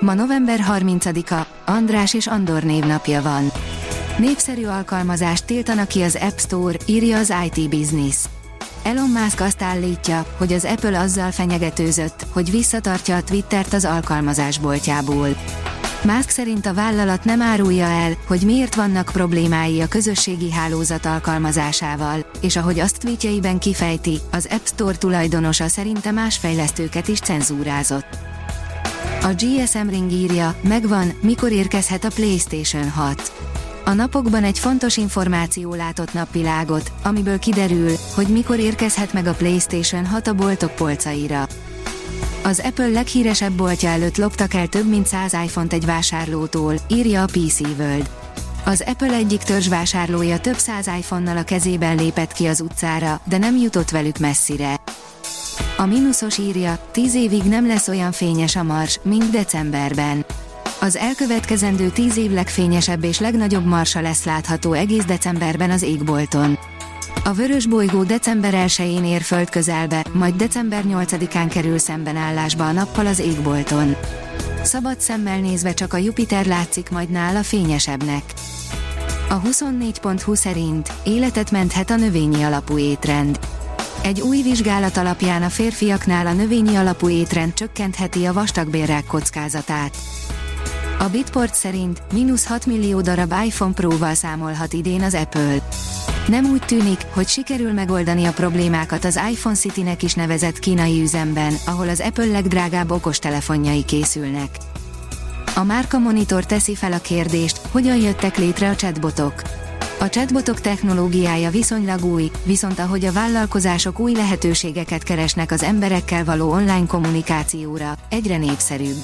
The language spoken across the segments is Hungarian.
Ma november 30-a, András és Andor névnapja van. Népszerű alkalmazást tiltana ki az App Store, írja az IT Business. Elon Musk azt állítja, hogy az Apple azzal fenyegetőzött, hogy visszatartja a Twittert az alkalmazásboltjából. Musk szerint a vállalat nem árulja el, hogy miért vannak problémái a közösségi hálózat alkalmazásával, és ahogy azt tweetjeiben kifejti, az App Store tulajdonosa szerinte más fejlesztőket is cenzúrázott. A GSM Ring írja, megvan, mikor érkezhet a PlayStation 6. A napokban egy fontos információ látott napvilágot, amiből kiderül, hogy mikor érkezhet meg a PlayStation 6 a boltok polcaira. Az Apple leghíresebb boltja előtt loptak el több mint 100 iPhone-t egy vásárlótól, írja a PC World. Az Apple egyik törzsvásárlója több száz iPhone-nal a kezében lépett ki az utcára, de nem jutott velük messzire. A mínuszos írja, 10 évig nem lesz olyan fényes a Mars, mint decemberben. Az elkövetkezendő 10 év legfényesebb és legnagyobb marsa lesz látható egész decemberben az égbolton. A vörös bolygó december 1-én ér Föld közelbe, majd december 8-án kerül szembenállásba a nappal az égbolton. Szabad szemmel nézve csak a Jupiter látszik majd nála fényesebbnek. A 24.20 szerint életet menthet a növényi alapú étrend. Egy új vizsgálat alapján a férfiaknál a növényi alapú étrend csökkentheti a vastagbélrák kockázatát. A Bitport szerint -6 millió darab iPhone Pro-val számolhat idén az Apple. Nem úgy tűnik, hogy sikerül megoldani a problémákat az iPhone City-nek is nevezett kínai üzemben, ahol az Apple legdrágább okostelefonjai készülnek. A Márka Monitor teszi fel a kérdést, hogyan jöttek létre a chatbotok. A chatbotok technológiája viszonylag új, viszont ahogy a vállalkozások új lehetőségeket keresnek az emberekkel való online kommunikációra, egyre népszerűbb.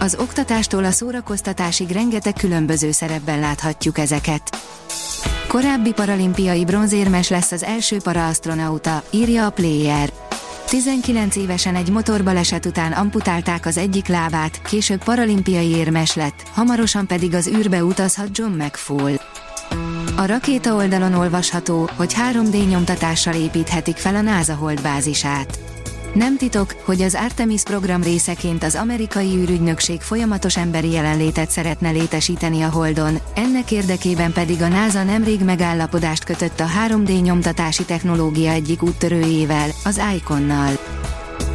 Az oktatástól a szórakoztatásig rengeteg különböző szerepben láthatjuk ezeket. Korábbi paralimpiai bronzérmes lesz az első paraasztronauta, írja a Player. 19 évesen egy motorbaleset után amputálták az egyik lábát, később paralimpiai érmes lett, hamarosan pedig az űrbe utazhat John McFall. A Rakéta oldalon olvasható, hogy 3D nyomtatással építhetik fel a NASA holdbázisát. Nem titok, hogy az Artemis program részeként az amerikai űrügynökség folyamatos emberi jelenlétet szeretne létesíteni a Holdon, ennek érdekében pedig a NASA nemrég megállapodást kötött a 3D nyomtatási technológia egyik úttörőjével, az Iconnal.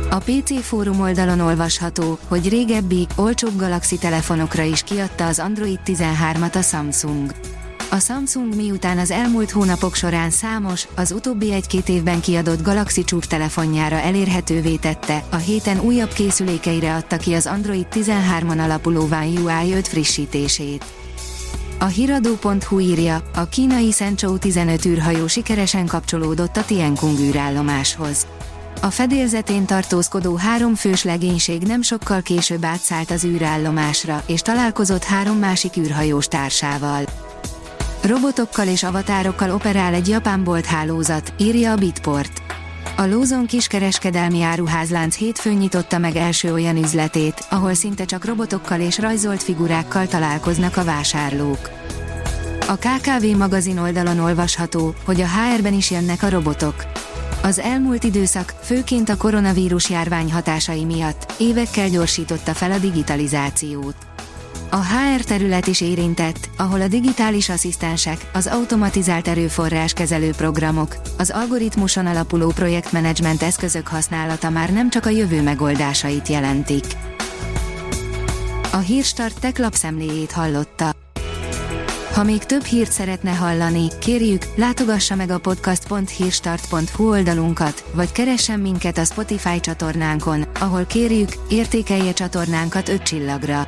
A PC fórum oldalon olvasható, hogy régebbi, olcsóbb Galaxy telefonokra is kiadta az Android 13-at a Samsung. A Samsung miután az elmúlt hónapok során számos, az utóbbi 1-2 évben kiadott Galaxy csúcstelefonjára elérhetővé tette, a héten újabb készülékeire adta ki az Android 13-on alapuló One UI 5 frissítését. A Hiradó.hu írja, a kínai Shenzhou 15 űrhajó sikeresen kapcsolódott a Tiangong űrállomáshoz. A fedélzetén tartózkodó 3 fős legénység nem sokkal később átszállt az űrállomásra, és találkozott 3 másik űrhajós társával. Robotokkal és avatárokkal operál egy japán bolthálózat, írja a Bitport. A Lózon kiskereskedelmi áruházlánc hétfőn nyitotta meg első olyan üzletét, ahol szinte csak robotokkal és rajzolt figurákkal találkoznak a vásárlók. A KKV magazin oldalon olvasható, hogy a HR-ben is jönnek a robotok. Az elmúlt időszak, főként a koronavírus járvány hatásai miatt, évekkel gyorsította fel a digitalizációt. A HR terület is érintett, ahol a digitális asszisztensek, az automatizált erőforráskezelő programok, az algoritmuson alapuló projektmenedzsment eszközök használata már nem csak a jövő megoldásait jelentik. A Hírstart Tech lapszemléjét hallotta. Ha még több hírt szeretne hallani, kérjük, látogassa meg a podcast.hírstart.hu oldalunkat, vagy keressen minket a Spotify csatornánkon, ahol kérjük, értékelje csatornánkat 5 csillagra.